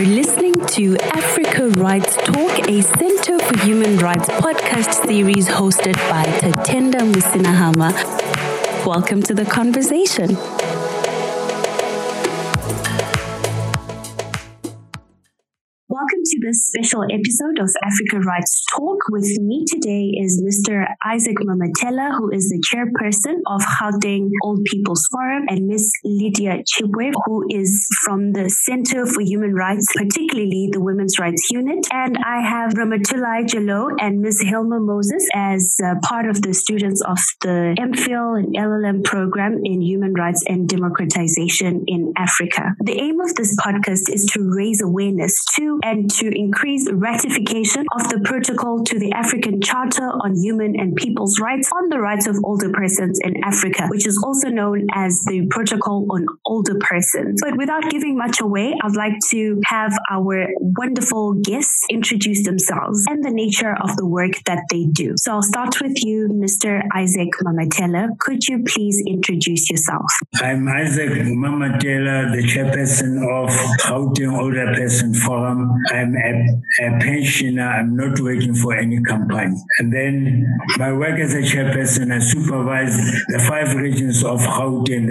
are listening to Africa Rights Talk, a Centre for Human Rights podcast series hosted by Tatenda Musinahama. Welcome to the conversation. Welcome to this special episode of Africa Rights Talk. With me today is Mr. Isaac Mamatela, who is the chairperson of Gauteng Old People's Forum, and Ms. Lydia Chibwe, who is from the Centre for Human Rights, particularly the Women's Rights Unit. And I have Ramatoulie Jallow and Ms. Hilma Moses as part of the students of the MPhil and LLM program in Human Rights and Democratization in Africa. The aim of this podcast is to raise awareness to and to increase ratification of the Protocol to the African Charter on Human and People's Rights on the Rights of Older Persons in Africa, which is also known as the Protocol on Older Persons. But without giving much away, I'd like to have our wonderful guests introduce themselves and the nature of the work that they do. So I'll start with you, Mr. Isaac Mamatela. Could you please introduce yourself? I'm Isaac Mamatela, the chairperson of Gauteng Older Persons Forum. I'm a pensioner. I'm not working for any company. And then my work as a chairperson, I supervise the 5 regions of Gauteng.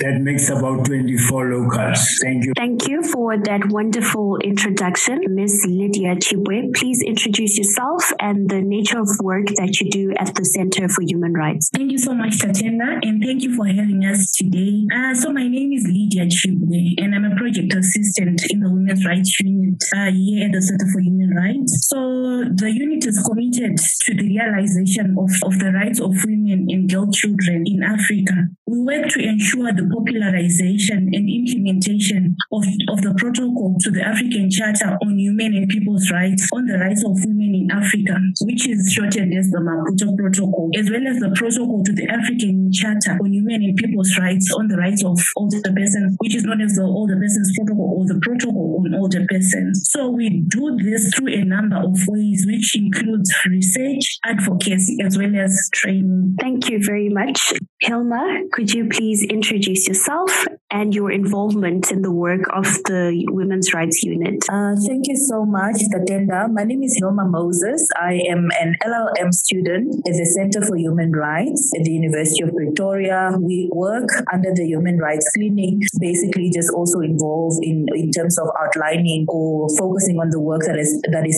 That makes about 24 locals. Thank you. Thank you for that wonderful introduction. Ms. Lydia Chibwe, please introduce yourself and the nature of work that you do at the Centre for Human Rights. Thank you so much, Tatenda, and thank you for having us today. So my name is Lydia Chibwe, and I'm a project assistant in the Women's Rights Unit here at the Centre for Human Rights. So the unit is committed to the realization of the rights of women and girl children in Africa. We work to ensure the popularization and implementation of the Protocol to the African Charter on Human and People's Rights on the Rights of Women in Africa, which is shortened as the Maputo Protocol, as well as the Protocol to the African Charter on Human and People's Rights on the Rights of Older Persons, which is known as the Older Persons Protocol or the Protocol on Older Persons. So we do this through a number of ways, which includes research, advocacy, as well as training. Thank you very much. Hilma, could you please introduce yourself and your involvement in the work of the Women's Rights Unit? Thank you so much, Tatenda. My name is Hilma Moses. I am an LLM student at the Centre for Human Rights at the University of Pretoria. We work under the Human Rights Clinic, basically just also involved in terms of outlining or focusing on the work that is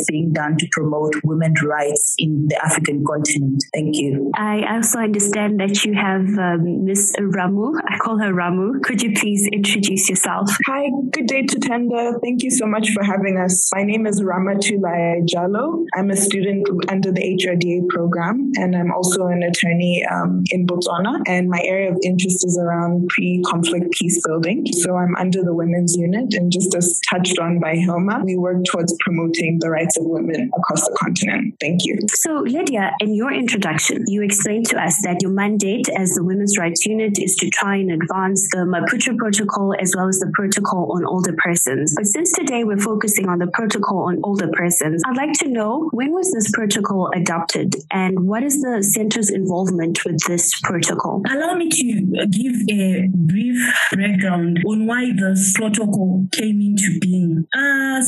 being done to promote women's rights in the African continent. Thank you. I also understand that you have Ms. Ramu. I call her Ramu. Could you please introduce yourself? Hi, good day to Tatenda. Thank you so much for having us. My name is Ramatoulie Jallow. I'm a student under the HRDA program, and I'm also an attorney in Botswana. And my area of interest is around pre-conflict peace building. So I'm under the Women's Unit, and just as touched on by Hilma, we work towards promoting the rights of women across the continent. Thank you. So Lydia, in your introduction, you explained to us that your mandate as the Women's Rights Unit is to try and advance the Maputo Protocol as well as the Protocol on Older Persons. But since today we're focusing on the Protocol on Older Persons, I'd like to know, when was this protocol adopted and what is the Centre's involvement with this protocol? Allow me to give a brief background on why this protocol came into being.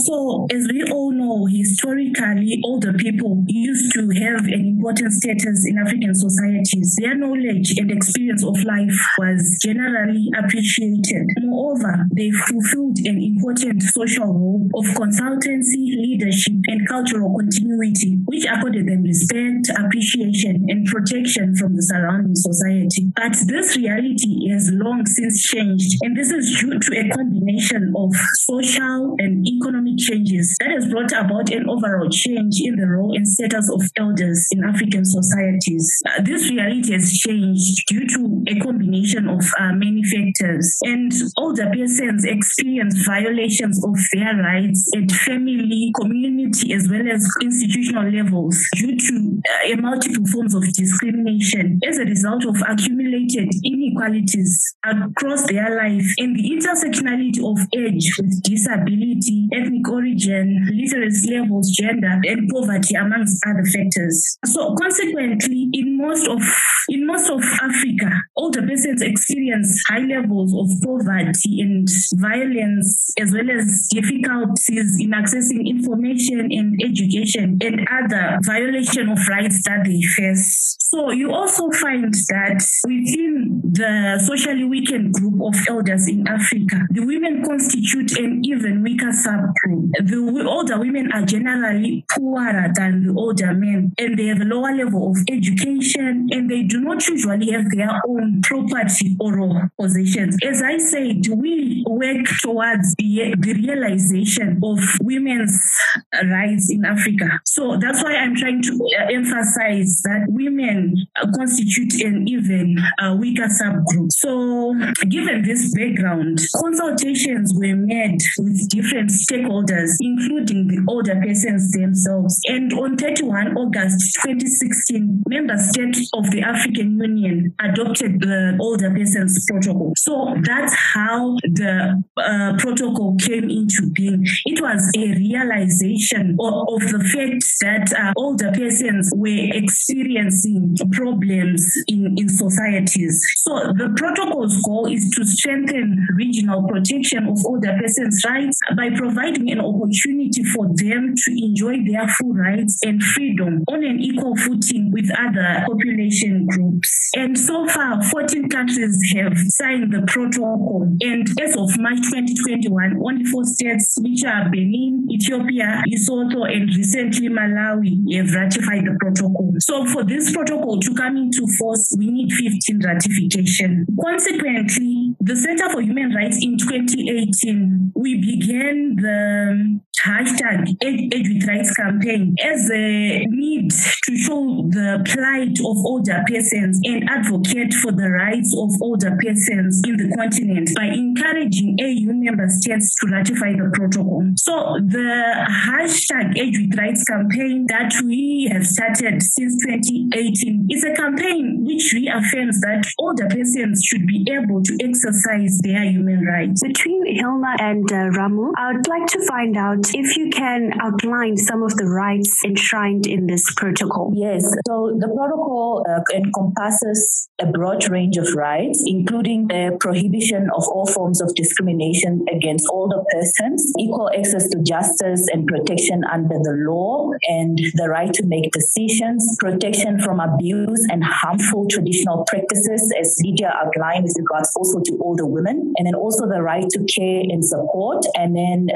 So as we all know, historically, older people used to have an important status in African societies. Their knowledge and experience of life was generally appreciated. Moreover, they fulfilled an important social role of consultancy, leadership, and cultural continuity, which accorded them respect, appreciation, and protection from the surrounding society. But this reality has long since changed, and this is due to a combination of social and economic changes that has brought about an overall change in the role and status of elders in African societies. This reality has changed due to a combination of many factors, and older persons experience violations of their rights at family, community, as well as institutional levels due to multiple forms of discrimination as a result of accumulated inequalities across their life, and the intersectionality of age with disability, ethnic origin, literacy levels, gender, and poverty, amongst other factors. So consequently, in most of Africa, older persons persons experience high levels of poverty and violence, as well as difficulties in accessing information and education and other violation of rights that they face. So you also find that within the socially weakened group of elders in Africa, the women constitute an even weaker subgroup. The older women are generally poorer than the older men, and they have a lower level of education, and they do not usually have their own property or possessions. As I said, we work towards the realization of women's rights in Africa. So that's why I'm trying to emphasize that women constitute an even weaker subgroup. So given this background, consultations were made with different stakeholders, including the older persons themselves. And on 31 August 2016, member states of the African Union adopted the Older Persons Protocol. So that's how the protocol came into being. It was a realization of the fact that older persons were experiencing problems in societies. So the protocol's goal is to strengthen regional protection of older persons' rights by providing an opportunity for them to enjoy their full rights and freedom on an equal footing with other population groups. And so far, 14 countries have signed the protocol. And as of March 2021, only 4 states, which are Benin, Ethiopia, Lesotho, and recently Malawi, have ratified the protocol. So for this protocol to come into force, we need 15 ratifications. Consequently, the Centre for Human Rights in 2018, we began the hashtag Age With Rights campaign as a need to show the plight of older persons and advocate for the rights of older persons in the continent by encouraging AU member states to ratify the protocol. So the hashtag Age With Rights campaign that we have started since 2018 is a campaign which reaffirms that older persons should be able to exercise their human rights. Between Hilma and Ramu, I would like to find out if you can outline some of the rights enshrined in this protocol. Yes, so the protocol encompasses a broad range of rights, including the prohibition of all forms of discrimination against older persons, equal access to justice and protection under the law, and the right to make decisions, protection from abuse and harmful traditional practices, as Lydia outlined with regards also to older women, and then also the right to care and support, and then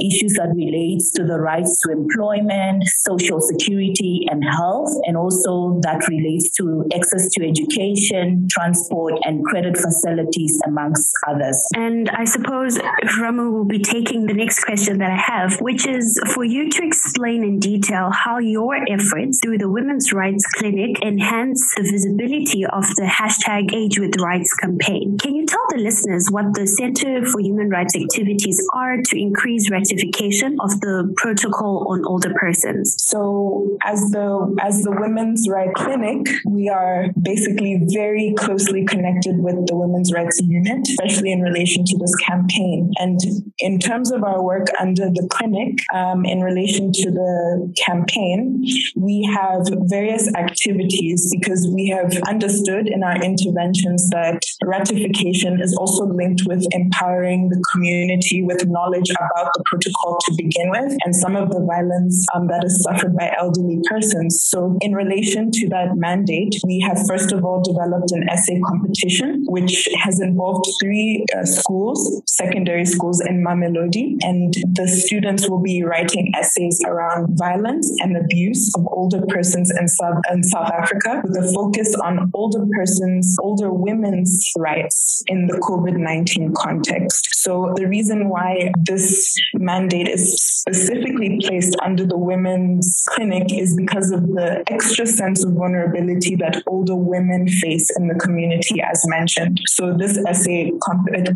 issues that relates to the rights to employment, social security, and health, and also that relates to access to education, transport, and credit facilities, amongst others. And I suppose Ramu will be taking the next question that I have, which is for you to explain in detail how your efforts through the Women's Rights Clinic enhance the visibility of the hashtag Age With Rights campaign. Can you tell the listeners what the Centre for Human Rights activities are to increase ratification of the protocol on older persons? So as the Women's Rights Clinic, we are basically very closely connected with the Women's Rights Unit, especially in relation to this campaign. And in terms of our work under the clinic, in relation to the campaign, we have various activities because we have understood in our interventions that ratification is also linked with empowering the community with knowledge about the protocol to begin with, and some of the violence that is suffered by elderly persons. So in relation to that mandate, we have first of all developed an essay competition, which has involved 3 schools, secondary schools in Mamelodi, and the students will be writing essays around violence and abuse of older persons in South Africa, with a focus on older persons, older women's rights in the COVID-19 context. So the reason why this mandate is specifically placed under the Women's Clinic is because of the extra sense of vulnerability that older women face in the community, as mentioned. So this essay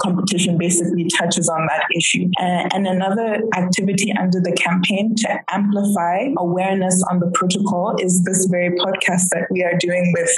competition basically touches on that issue. And another activity under the campaign to amplify awareness on the protocol is this very podcast that we are doing with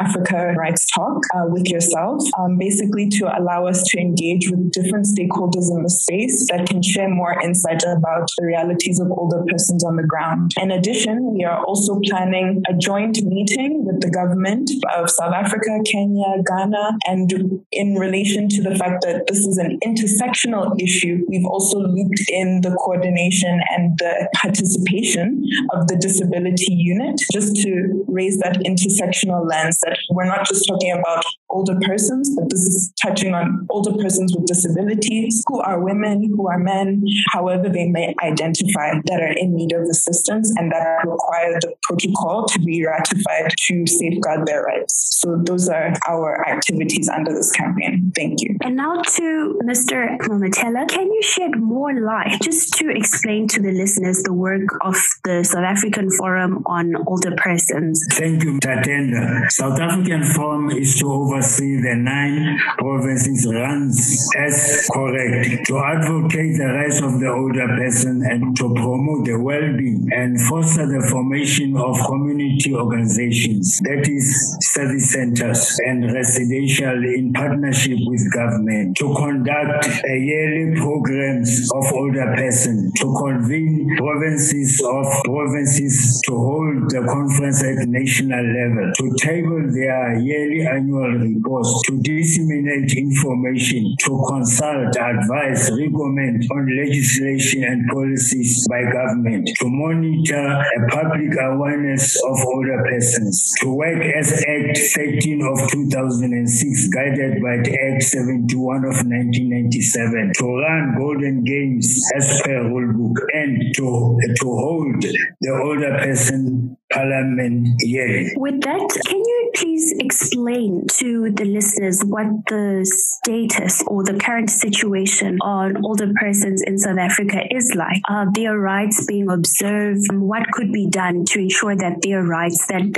Africa Rights Talk with yourself, basically to allow us to engage with different stakeholders in the space that can can share more insight about the realities of older persons on the ground. In addition, we are also planning a joint meeting with the government of South Africa, Kenya, Ghana, and in relation to the fact that this is an intersectional issue, we've also looped in the coordination and the participation of the disability unit, just to raise that intersectional lens that we're not just talking about older persons, but this is touching on older persons with disabilities who are women, who are men, however they may identify, that are in need of assistance and that require the protocol to be ratified to safeguard their rights. So those are our activities under this campaign. Thank you. And now to Mr. Mamatela, can you shed more light just to explain to the listeners the work of the South African Forum on Older Persons? Thank you, Tatenda. South African Forum is to oversee the 9 provinces runs as correct, to advocate the rights of the older person and to promote the well-being and foster the formation of community organizations, that is service centers and residential in partnership with government, to conduct a yearly programs of older person, to convene provinces of provinces, to hold the conference at national level, to table their yearly annual reports, to disseminate information, to consult, advise, recommend on legislation and policies by government, to monitor a public awareness of older persons, to work as Act 13 of 2006, guided by the Act 71 of 1997, to run golden games as per rulebook, and to hold the older person Parliament yearly. With that, can you please explain to the listeners what the status or the current situation on older persons in South Africa is like? Are their rights being observed? What could be done to ensure that their rights, that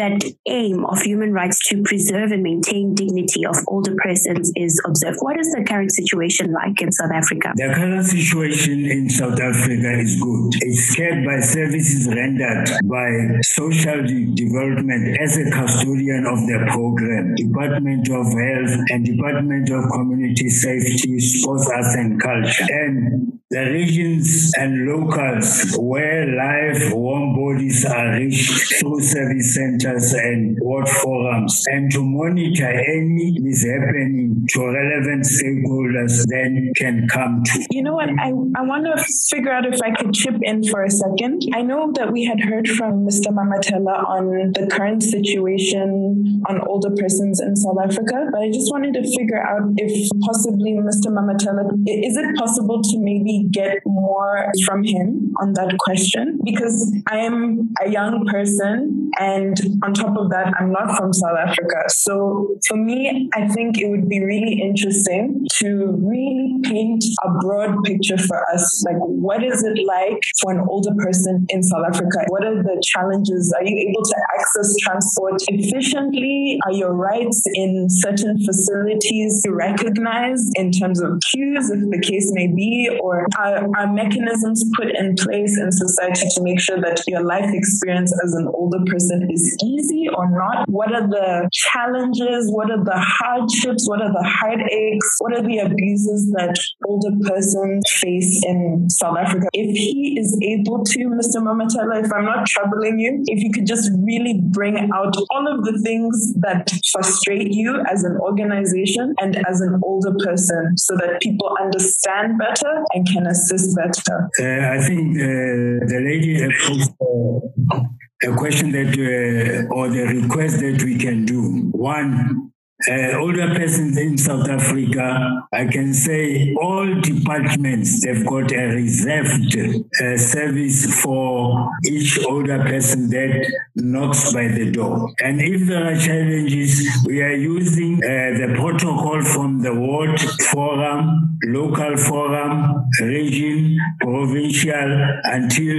aim of human rights to preserve and maintain dignity of older persons is observed? What is the current situation like in South Africa? The current situation in South Africa is good. It's cared by services rendered by social Development as a custodian of the program, Department of Health and Department of Community Safety, Sports, and Culture. And the regions and locals where live warm bodies are reached through service centers and ward forums, and to monitor any mishappening to relevant stakeholders then can come to. You know what, I want to figure out if I could chip in for a second. I know that we had heard from Mr. Mamatela on the current situation on older persons in South Africa, but I just wanted to figure out if possibly Mr. Mamatela, is it possible to maybe get more from him on that question, because I am a young person and on top of that I'm not from South Africa. So for me, I think it would be really interesting to really paint a broad picture for us, like what is it like for an older person in South Africa? What are the challenges? Are you able to access transport efficiently? Are your rights in certain facilities recognized in terms of queues, if the case may be, or are mechanisms put in place in society to make sure that your life experience as an older person is easy or not? What are the challenges? What are the hardships? What are the heartaches? What are the abuses that older persons face in South Africa? If he is able to, Mr. Mamatela, if I'm not troubling you, if you could just really bring out all of the things that frustrate you as an organization and as an older person so that people understand better and can assist better. I think the lady approached a question that, or the request that we can do. One, older persons in South Africa, I can say all departments, they've got a reserved service for each older person that knocks by the door. And if there are challenges, we are using the protocol from the World Forum, local forum, region, provincial, until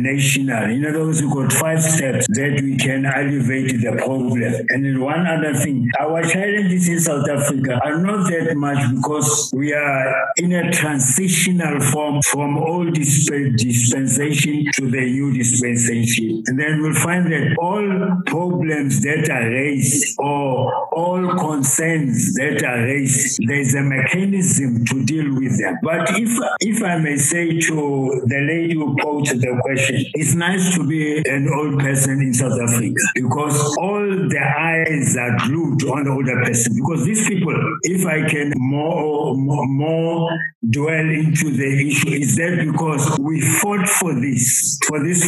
national. In other words, we've got 5 steps that we can alleviate the problem. And then one other thing, our challenges in South Africa are not that much because we are in a transitional form from old dispensation to the new dispensation. And then we'll find that all problems that are raised or all concerns that are raised, there's a mechanism to deal with them. But if I may say to the lady who posed the question, it's nice to be an old person in South Africa because all the eyes are glued on the older person. Because these people, if I can more dwell into the issue, is that because we fought for this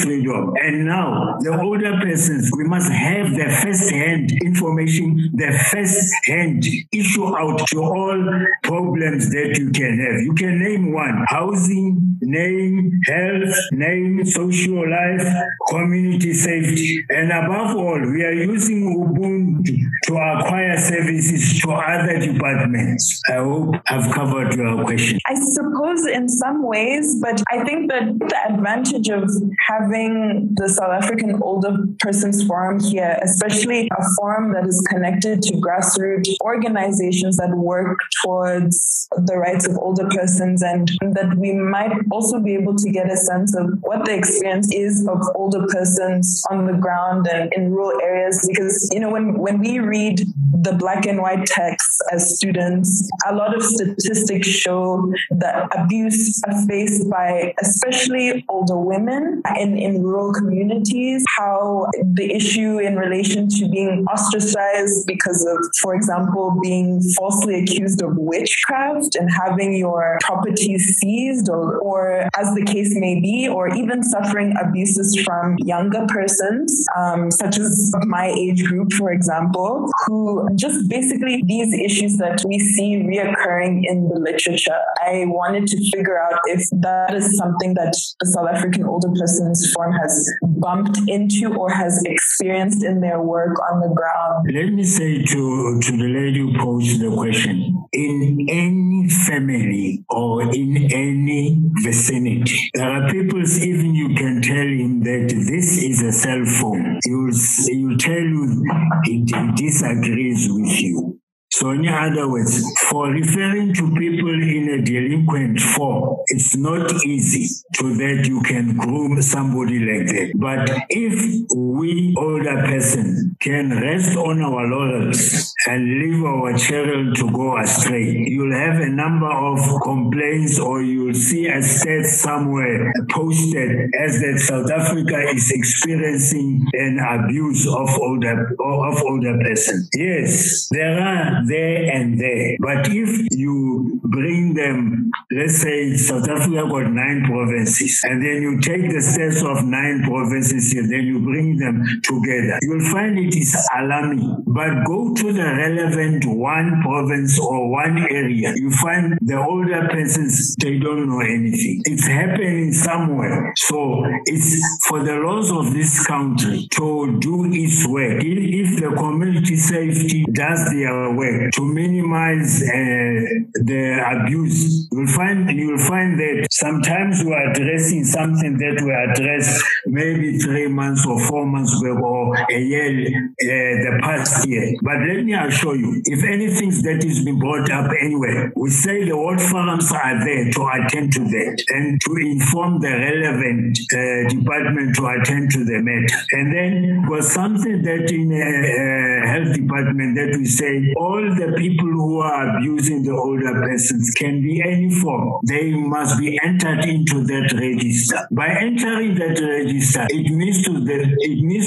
freedom. And now the older persons, we must have the first-hand information, the first-hand issue out to all problems that you can have. You can name one: housing, name health, name social life, community safety. And above all, we are using Ubuntu to acquire services to other departments. I hope I've covered your question. I suppose in some ways, but I think that the advantage of having the South African Older Persons Forum here, especially a forum that is connected to grassroots organizations that work towards the rights of older persons, and that we might also be able to get a sense of what the experience is of older persons on the ground and in rural areas. Because, you know, when we read the black and white texts as students, a lot of statistics show that abuse are faced by especially older women in rural communities, how the issue in relation to being ostracized because of, for example, being falsely accused of witchcraft and having your property seized or as the case may be, or even suffering abuses from younger persons, such as my age group, for example, who just basically these issues that we see reoccurring in the literature. I wanted to figure out if that is something that the South African Older Persons Forum has bumped into or has experienced in their work on the ground. Let me say to the lady who posed the question, in any family or in any vicinity, there are people, even you can tell him that this is a cell phone. He will tell you he disagrees with you. So in other words, for referring to people in a delinquent form, it's not easy so that you can groom somebody like that. But if we older persons can rest on our laurels and leave our children to go astray, you'll have a number of complaints, or you'll see a stat somewhere posted as that South Africa is experiencing an abuse of older persons. Yes, there are there and there. But if you bring them, let's say South Africa got 9 provinces, and then you take the stats of 9 provinces and then you bring them together, you'll find it is alarming. But go to the relevant one province or one area, you find the older persons, they don't know anything. It's happening somewhere. So it's for the laws of this country to do its work. If the community safety does their work to minimize the abuse, you'll find that sometimes we are addressing something that we addressed maybe 3 months or 4 months ago or a year, the past year. But let me assure you, if anything that is being brought up anyway, we say the World Forums are there to attend to that and to inform the relevant department to attend to the matter. And then was something that in a health department that we say all the people who are abusing the older persons can be any form. They must be entered into that register. By entering that register, it means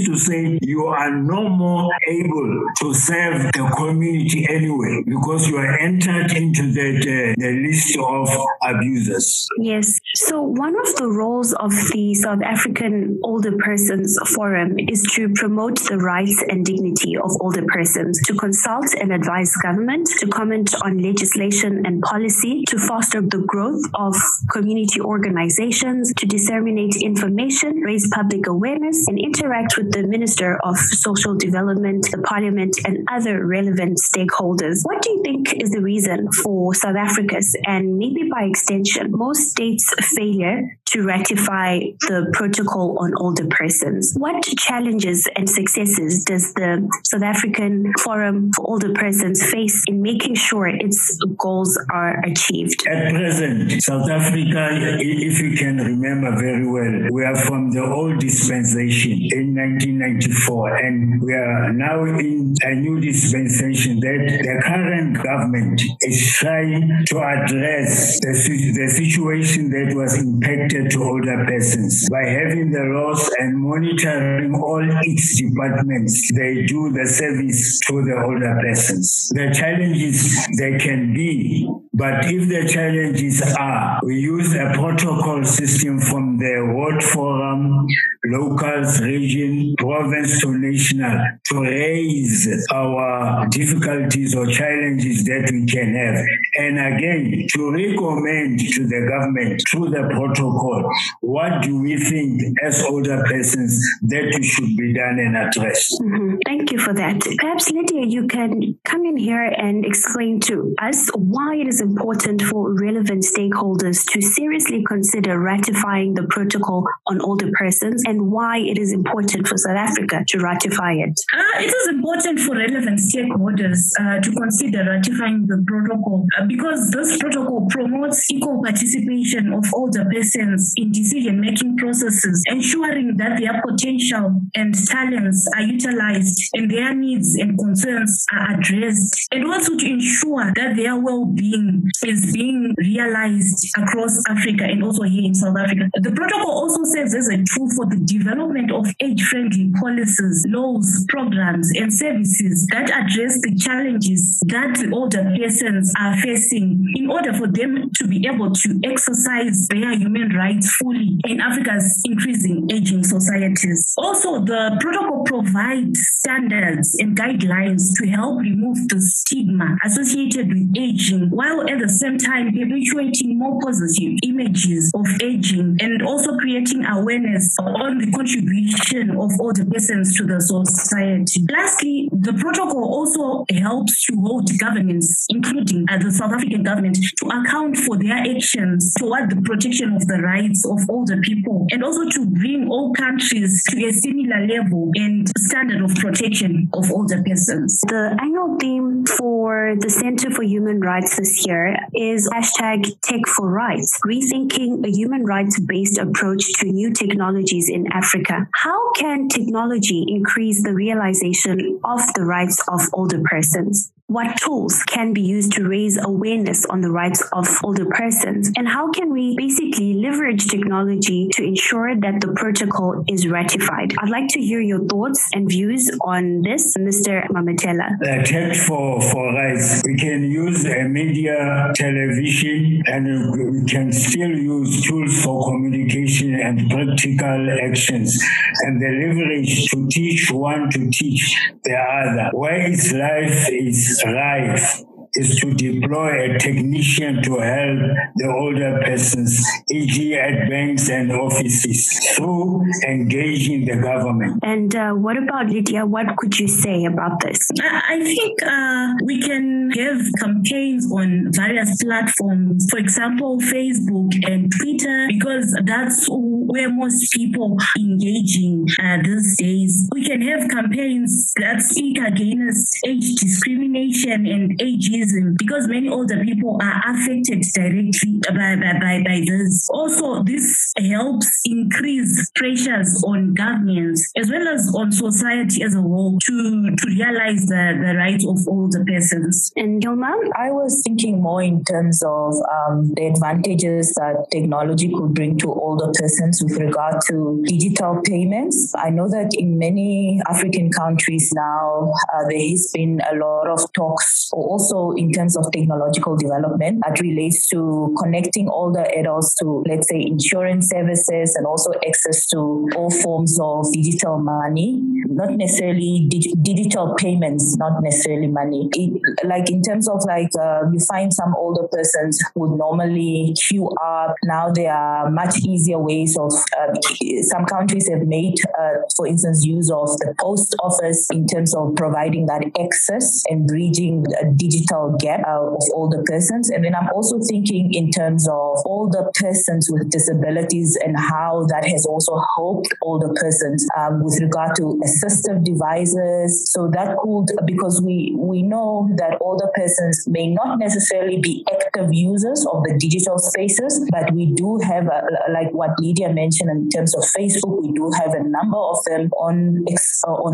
to say you are no more able to serve the community anyway because you are entered into the list of abusers. Yes. So one of the roles of the South African Older Persons Forum is to promote the rights and dignity of older persons, to consult and advise government, to comment on legislation and policy, to foster the growth of community organizations, to disseminate information, raise public awareness, and interact with the Minister of Social Development, the Parliament, and other relevant stakeholders. What do you think is the reason for South Africa's, and maybe by extension, most states' failure to ratify the Protocol on Older Persons? What challenges and successes does the South African Forum for Older Persons Africans face in making sure its goals are achieved? At present, South Africa, if you can remember very well, we are from the old dispensation in 1994, and we are now in a new dispensation that the current government is trying to address the situation that was impacted to older persons by having the laws and monitoring all its departments. They do the service to the older persons. The challenges there can be, but if the challenges are, we use a protocol system from the World Forum, locals, region, province to national, to raise our difficulties or challenges that we can have. And again, to recommend to the government through the protocol, what do we think as older persons that should be done and addressed? Mm-hmm. Thank you for that. Perhaps, Lydia, you can come in here and explain to us why it is important for relevant stakeholders to seriously consider ratifying the Protocol on Older Persons and why it is important for South Africa to ratify it. It is important for relevant stakeholders to consider ratifying the protocol because this protocol promotes equal participation of older persons in decision-making processes, ensuring that their potential and talents are utilized and their needs and concerns are addressed, and also to ensure that their well-being is being realized across Africa and also here in South Africa. The protocol also serves as a tool for the development of age-friendly policies, laws, programs, and services that address the challenges that the older persons are facing in order for them to be able to exercise their human rights fully in Africa's increasing aging societies. Also, the protocol provides standards and guidelines to help remove the stigma associated with aging, while at the same time perpetuating more positive images of aging and also creating awareness on the contribution of older persons to the society. Lastly, the protocol also helps to hold governments, including the South African government, to account for their actions toward the protection of the rights of older people, and also to bring all countries to a similar level and standard of protection of older persons. The annual theme for the Centre for Human Rights this year is #TechForRights, rethinking a human rights-based approach to new technologies in Africa. How can technology increase the realization of the rights of older persons? What tools can be used to raise awareness on the rights of older persons? And how can we basically leverage technology to ensure that the protocol is ratified? I'd like to hear your thoughts and views on this, Mr. Mamatela. The Tech for Rights, we can use media, television, and we can still use tools for communication and practical actions. And the leverage to teach one, to teach the other. Where is life is life is to deploy a technician to help the older persons, e.g. at banks and offices, through engaging the government. And what about, Lydia? What could you say about this? I think we can have campaigns on various platforms, for example, Facebook and Twitter, because that's where most people are engaging these days. We can have campaigns that speak against age discrimination and ageism, because many older people are affected directly by this. Also, this helps increase pressures on governments as well as on society as a whole to realize the rights of older persons. And Hilma? I was thinking more in terms of the advantages that technology could bring to older persons with regard to digital payments. I know that in many African countries now, there has been a lot of talks also in terms of technological development that relates to connecting older adults to, let's say, insurance services and also access to all forms of digital money, not necessarily digital payments, not necessarily money. Like in in terms of like you find some older persons would normally queue up. Now there are much easier ways of some countries have made, for instance, use of the post office in terms of providing that access and bridging a digital gap of older persons. And then I'm also thinking in terms of older persons with disabilities and how that has also helped older persons with regard to assistive devices. So that could, because we know that older persons may not necessarily be active users of the digital spaces, but we do have, like what Lydia mentioned in terms of Facebook, we do have a number of them on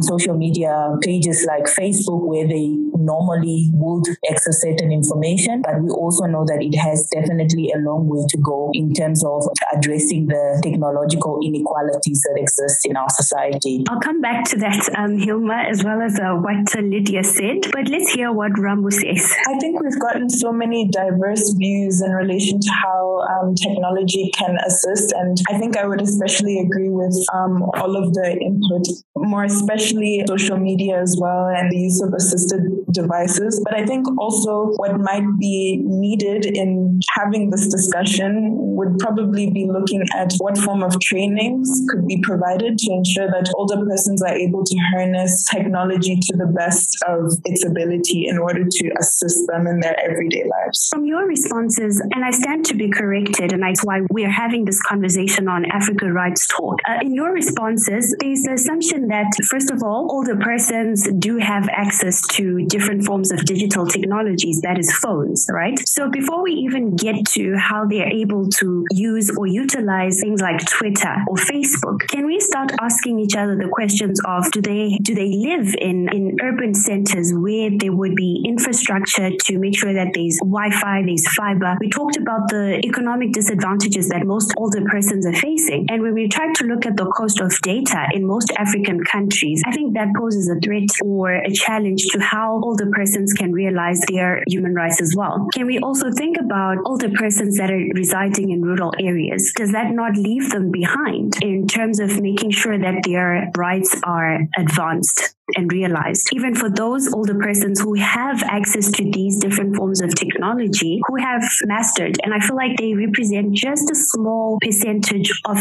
social media pages like Facebook where they normally would access certain information. But we also know that it has definitely a long way to go in terms of addressing the technological inequalities that exist in our society. I'll come back to that, Hilma, as well as what Lydia said. But let's hear what Rambo says. I think we've gotten so many diverse views in relation to how technology can assist. And I think I would especially agree with all of the input, more especially social media as well and the use of assisted devices. But I think also what might be needed in having this discussion would probably be looking at what form of trainings could be provided to ensure that older persons are able to harness technology to the best of its ability in order to assist them in their everyday lives. From your responses, and I stand to be corrected, and that's why we're having this conversation on Africa Rights Talk. In your responses, there's the assumption that, first of all, older persons do have access to different forms of digital technologies, that is phones, right? So before we even get to how they're able to use or utilize things like Twitter or Facebook, can we start asking each other the questions of do they live in urban centers where there would be infrastructure to make sure that there's Wi-Fi, there's fiber? We talked about the economic disadvantages that most older persons are facing. And when we try to look at the cost of data in most African countries, I think that poses a threat or a challenge to how older persons can realize their human rights as well. Can we also think about older persons that are residing in rural areas? Does that not leave them behind in terms of making sure that their rights are advanced and realized? Even for those older persons who have access to these different forms of technology, who have mastered, and I feel like they represent just a small percentage of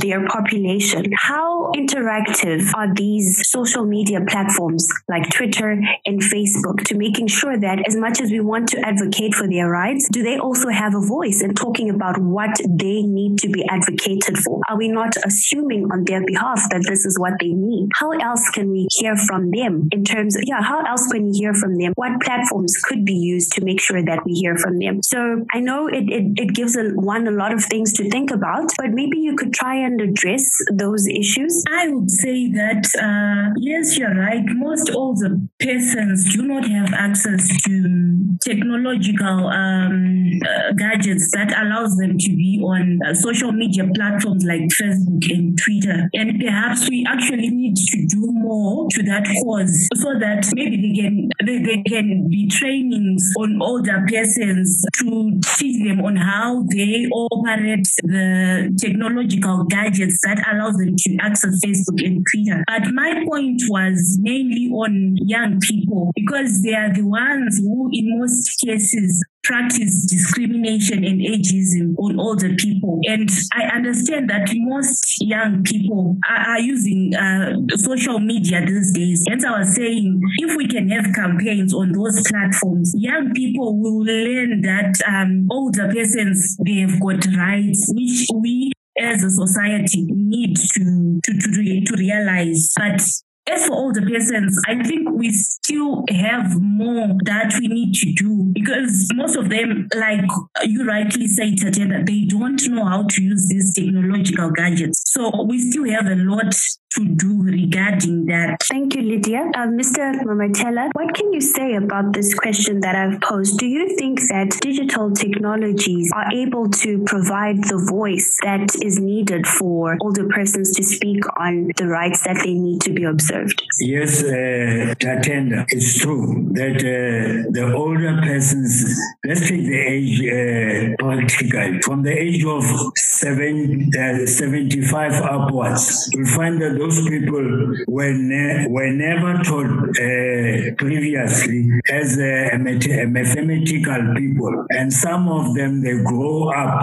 their population, how interactive are these social media platforms like Twitter and Facebook to making sure that as much as we want to advocate for their rights, do they also have a voice in talking about what they need to be advocated for? Are we not assuming on their behalf that this is what they need? How else can we hear from them in terms of, how else can you hear from them? What platforms could be used to make sure that we hear from them? So I know it gives one a lot of things to think about, but maybe you could try and address those issues. I would say that, yes, you're right. Most older persons do not have access to technological gadgets that allows them to be on social media platforms like Facebook and Twitter. And perhaps we actually need to do more to that cause, so that maybe they can be trainings on older persons to teach them on how they operate the technological gadgets that allow them to access Facebook and Twitter. But my point was mainly on young people, because they are the ones who in most cases practice discrimination and ageism on older people. And I understand that most young people are using social media these days. As I was saying, if we can have campaigns on those platforms, young people will learn that older persons, they've got rights, which we as a society need to realize. But as for older persons, I think we still have more that we need to do, because most of them, like you rightly say, Tatenda, they don't know how to use these technological gadgets. So we still have a lot to do regarding that. Thank you, Lydia. Mr. Mamatela, what can you say about this question that I've posed? Do you think that digital technologies are able to provide the voice that is needed for older persons to speak on the rights that they need to be observed? Yes, Tatenda, it's true that the older persons, let's take the age practical, from the age of 75 upwards, you'll find that those people were never taught previously as mathematical people. And some of them, they've grown up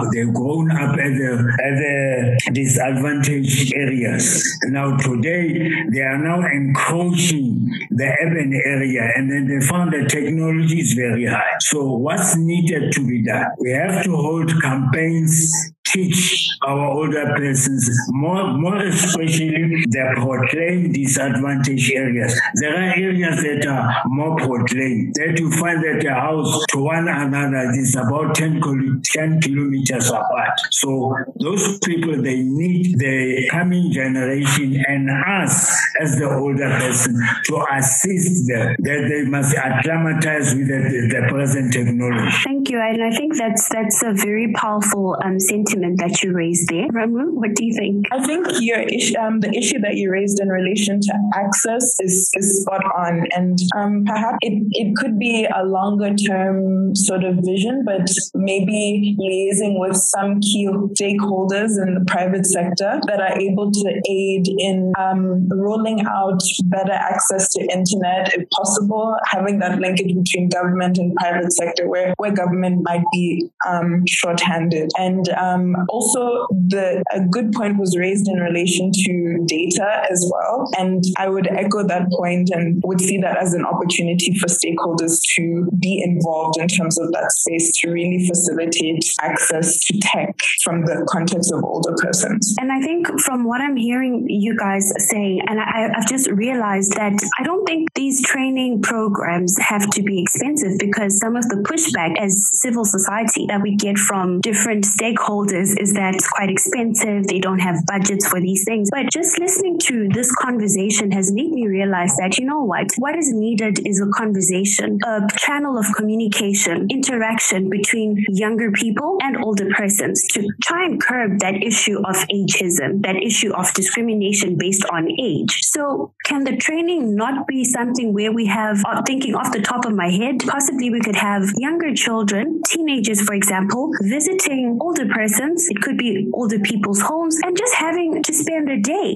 at the disadvantaged areas. Now today, they are now encroaching the urban area, and then they found that technology is very high. So what's needed to be done? We have to hold campaigns, teach our older persons, more especially the proclaimed disadvantaged areas. There are areas that are more proclaimed, that you find that a house to one another is about 10 kilometers apart. So those people, they need the coming generation and us as the older person to assist them, that they must acclimatize with the present technology. Thank you. And I think that's a very powerful sentiment that you raised there. Ramu, what do you think? I think your the issue that you raised in relation to access is spot on, and perhaps it could be a longer term sort of vision, but maybe liaising with some key stakeholders in the private sector that are able to aid in rolling out better access to internet, if possible, having that linkage between government and private sector where government might be short-handed. And also, a good point was raised in relation to data as well. And I would echo that point and would see that as an opportunity for stakeholders to be involved in terms of that space to really facilitate access to tech from the context of older persons. And I think from what I'm hearing you guys say, and I've just realized that I don't think these training programs have to be expensive, because some of the pushback as civil society that we get from different stakeholders is that it's quite expensive, they don't have budgets for these things. But just listening to this conversation has made me realize that, you know what is needed is a conversation, a channel of communication, interaction between younger people and older persons to try and curb that issue of ageism, that issue of discrimination based on age. So can the training not be something where we have, thinking off the top of my head, possibly we could have younger children, teenagers for example, visiting older persons, it could be older people's homes, and just having to spend a day,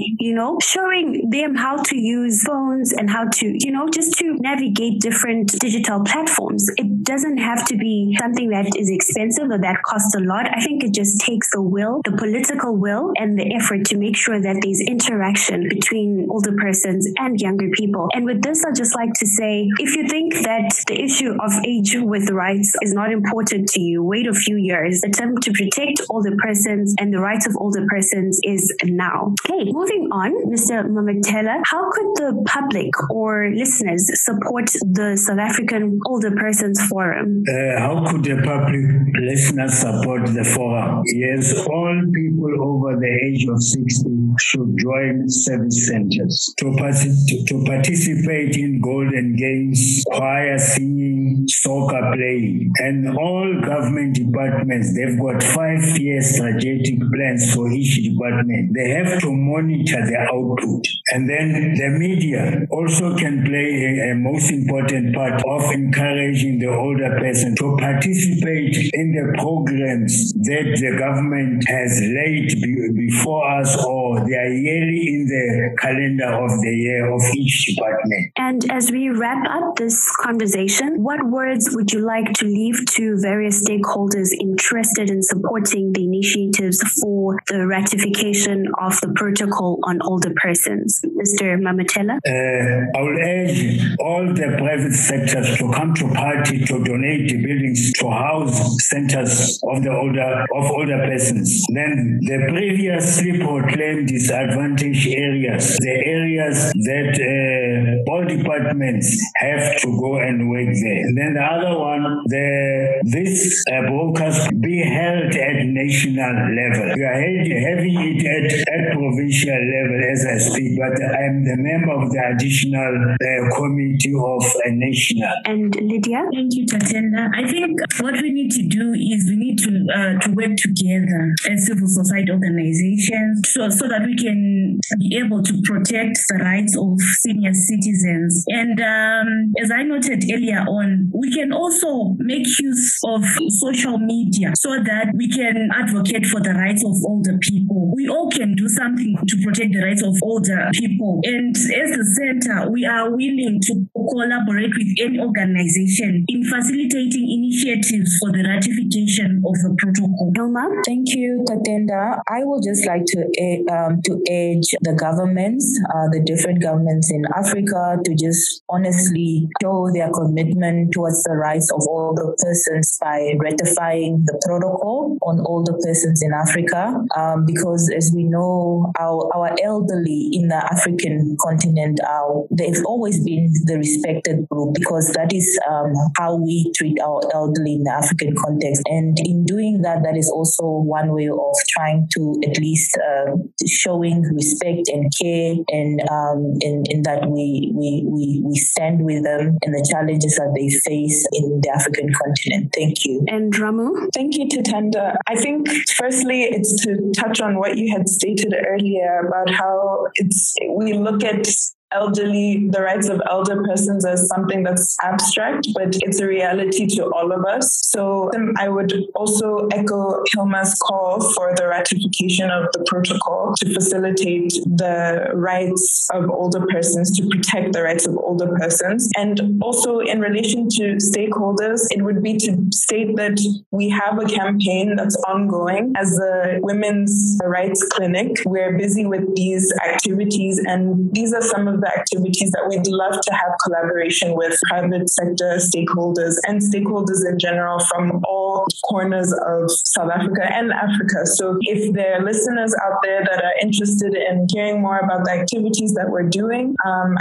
showing them how to use phones and how to, just to navigate different digital platforms. It doesn't have to be something that is expensive or that costs a lot. I think it just takes the will, the political will, and the effort to make sure that there's interaction between older persons and younger people. And with this, I'd just like to say, if you think that the issue of Age With Rights is not important to you, wait a few years. Attempt to protect older persons and the rights of older persons is now. Okay, moving on, Mr. Mamatela, how could the public or listeners support the South African Older Persons Forum? How could the public listeners support the forum? Yes, all people over the age of 60 should join service centers to participate in golden games, choir singing, soccer playing, and all government departments. They've got 5-year strategic plans for each department. They have to monitor the output. And then the media also can play a most important part of encouraging the older person to participate in the programs that the government has laid before us, or they are yearly in the calendar of the year of each department. And as we wrap up this conversation, what words would you like to leave to various stakeholders interested in supporting the initiatives for the ratification of the Protocol on Older Persons? Mr. Mamatela? I will urge all the private sectors to come to party to donate the buildings to house centers of older persons. Then the previously proclaimed disadvantaged areas, the areas that all departments have to go and work there. And then the other one, this broadcast be held at national level. We are having it at provincial level as I speak, but I am the member of the additional committee of national. And Lydia? Thank you, Tatenda. I think what we need to do is we need to work together as civil society organizations so that we can be able to protect the rights of senior citizens. And as I noted earlier on, we can also make use of social media so that we can advocate for the rights of older people. We all can do something to protect the rights of older people. And as the center, we are willing to collaborate with any organization in facilitating initiatives for the ratification of the protocol. Hilma, thank you, Tatenda. I would just like to urge the governments, the different governments in Africa, to just honestly show their commitment towards the rights of older persons by ratifying the protocol on older persons in Africa, because as we know, our elderly in the African continent, they've always been the respected group, because that is how we treat our elderly in the African context. And in doing that, that is also one way of trying to at least showing respect and care, and in that we stand with them and the challenges that they face in the African continent. Thank you. And Ramu? Thank you, Tatenda. I think firstly, it's to touch on what you had stated earlier about how we look at elderly, the rights of elder persons as something that's abstract, but it's a reality to all of us. So I would also echo Hilma's call for the ratification of the protocol to facilitate the rights of older persons, to protect the rights of older persons. And also in relation to stakeholders, it would be to state that we have a campaign that's ongoing as the Women's Rights Clinic. We're busy with these activities, and these are some of the activities that we'd love to have collaboration with private sector stakeholders and stakeholders in general from all corners of South Africa and Africa. So if there are listeners out there that are interested in hearing more about the activities that we're doing,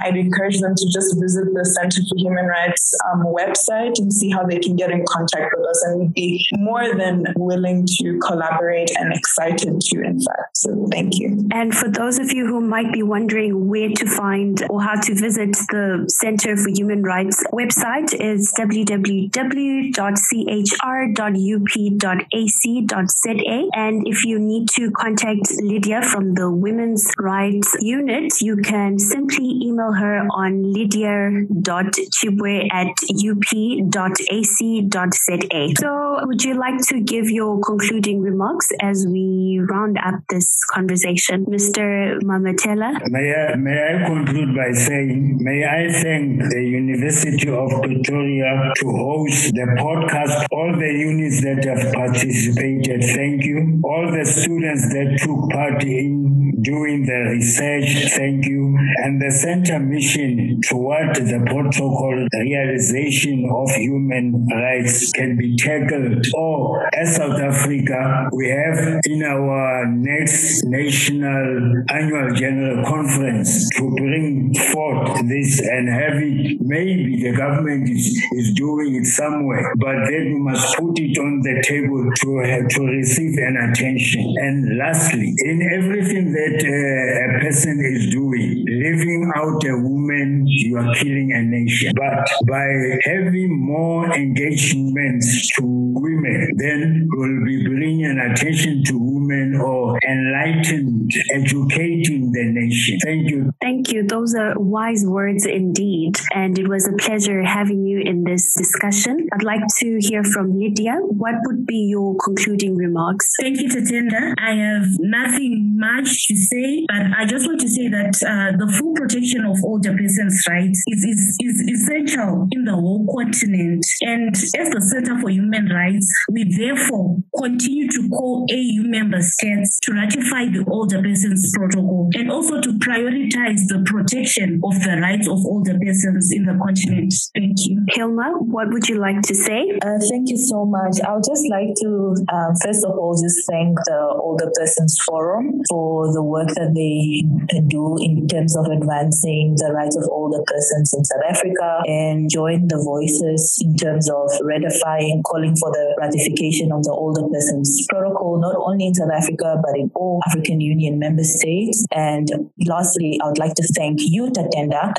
I'd encourage them to just visit the Centre for Human Rights website and see how they can get in contact with us. And we'd be more than willing to collaborate and excited to, in fact. So thank you. And for those of you who might be wondering where to find or how to visit the Centre for Human Rights website, is www.chr.up.ac.za. And if you need to contact Lydia from the Women's Rights Unit, you can simply email her on lydia.chibwe@up.ac.za. So would you like to give your concluding remarks as we round up this conversation? Mr. Mamatela? May I conclude by saying, may I thank the University of Pretoria to host the podcast, all the units that have participated, thank you, all the students that took part in doing the research, thank you, and the center mission toward the protocol, the realization of human rights can be tackled. Or as South Africa, we have in our next national annual general conference to bring forth this and have it. Maybe the government is doing it somewhere, but then we must put it on the table to receive an attention. And lastly, in everything that a person is doing, leaving out a woman, you are killing a nation. But by having more engagements to women, then we'll be bringing an attention to women or enlightened, educating the nation. Thank you. Thank you. Those are wise words indeed. And it was a pleasure having you in this discussion. I'd like to hear from Lydia. What would be your concluding remarks? Thank you, Tatenda. I have nothing much to say, but I just want to say that the full protection of older persons' rights is essential in the whole continent. And as the Centre for Human Rights, we therefore continue to call AU member states to ratify the Older Persons Protocol and also to prioritize the protection of the rights of older persons in the continent. Thank you. Hilma, what would you like to say? Thank you so much. I would just like to, first of all, just thank the Older Persons Forum for the work that they do in terms of advancing the rights of older persons in South Africa, and join the voices in terms of ratifying, calling for the ratification of the Older Persons Protocol, not only in South Africa, but in all African Union member states. And lastly, I would like to thank you, Tatenda,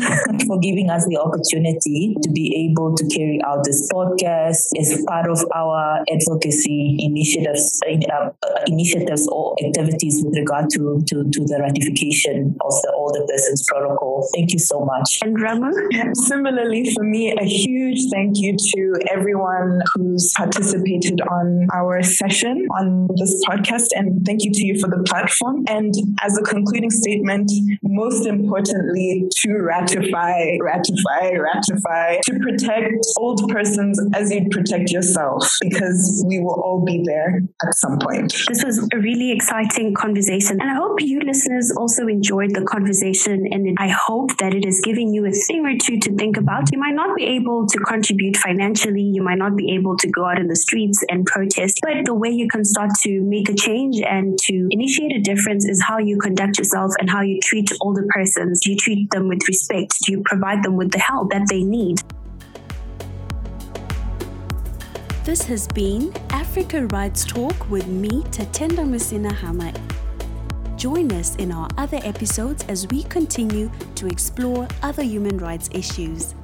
for giving us the opportunity to be able to carry out this podcast as part of our advocacy initiatives or activities with regard to to the ratification of the Older Persons Protocol. Thank you so much. And Rama? Similarly, for me, a huge thank you to everyone who's participated on our session on this podcast, and thank you to you for the platform. And as a concluding statement, most importantly, to ratify, to protect old persons as you protect yourself, because we will all be there at some point. This was a really exciting conversation, and I hope you listeners also enjoyed the conversation, and I hope that it is giving you a thing or two to think about. You might not be able to contribute financially, you might not be able to go out in the streets and protest, but the way you can start to make a change and to initiate a difference is how you conduct yourself and how you treat older persons. Do you treat them with respect? Do you provide them with the help that they need? This has been Africa Rights Talk with me, Tatenda Musinahama. Join us in our other episodes as we continue to explore other human rights issues.